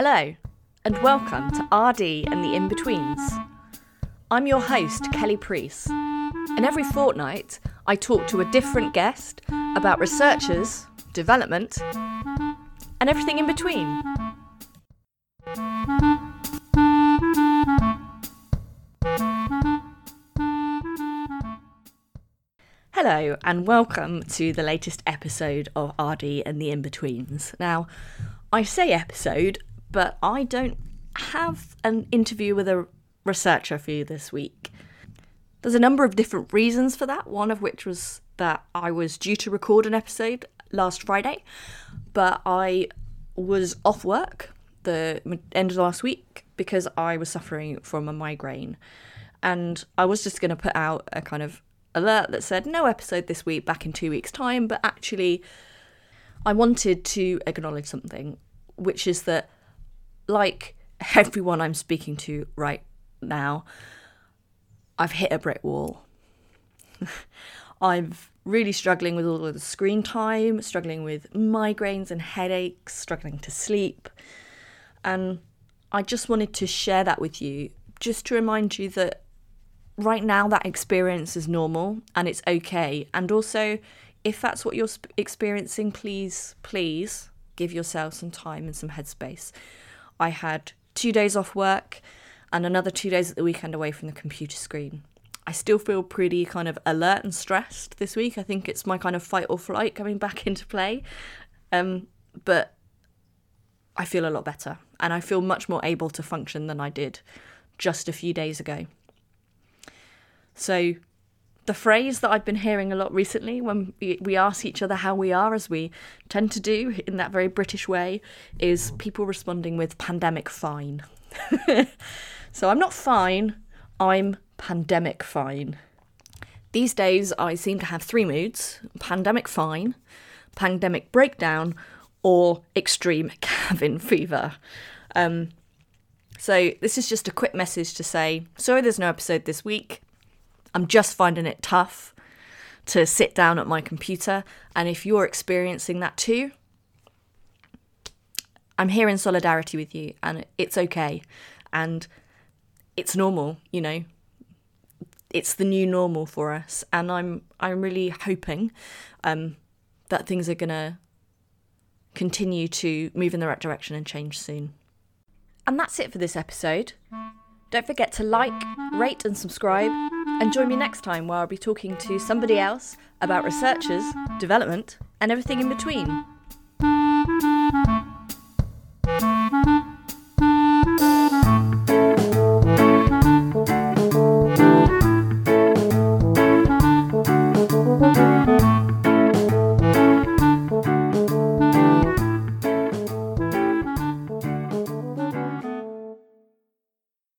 Hello, and welcome to RD and the In-Betweens. I'm your host, Kelly Preece, and every fortnight I talk to a different guest about researchers, development, and everything in between. Hello, and welcome to the latest episode of RD and the In-Betweens. Now, I say episode, but I don't have an interview with a researcher for you this week. There's a number of different reasons for that, one of which was that I was due to record an episode last Friday, but I was off work the end of last week because I was suffering from a migraine, and I was just going to put out a kind of alert that said no episode this week, back in 2 weeks' time, but actually I wanted to acknowledge something, which is that, like everyone I'm speaking to right now, I've hit a brick wall. I'm really struggling with all of the screen time, struggling with migraines and headaches, struggling to sleep. And I just wanted to share that with you, just to remind you that right now that experience is normal and it's okay. And also, if that's what you're experiencing, please give yourself some time and some headspace. I had 2 days off work and another 2 days at the weekend away from the computer screen. I still feel pretty kind of alert and stressed this week. I think it's my kind of fight or flight coming back into play. But I feel a lot better and I feel much more able to function than I did just a few days ago. So the phrase that I've been hearing a lot recently when we ask each other how we are, as we tend to do in that very British way, is people responding with pandemic fine. So I'm not fine, I'm pandemic fine. These days I seem to have three moods: pandemic fine, pandemic breakdown, or extreme cabin fever. So this is just a quick message to say, sorry there's no episode this week. I'm just finding it tough to sit down at my computer. And if you're experiencing that too, I'm here in solidarity with you, and it's okay. And it's normal, you know, it's the new normal for us. And I'm really hoping that things are going to continue to move in the right direction and change soon. And that's it for this episode. Don't forget to like, rate and subscribe, and join me next time where I'll be talking to somebody else about researchers, development, and everything in between.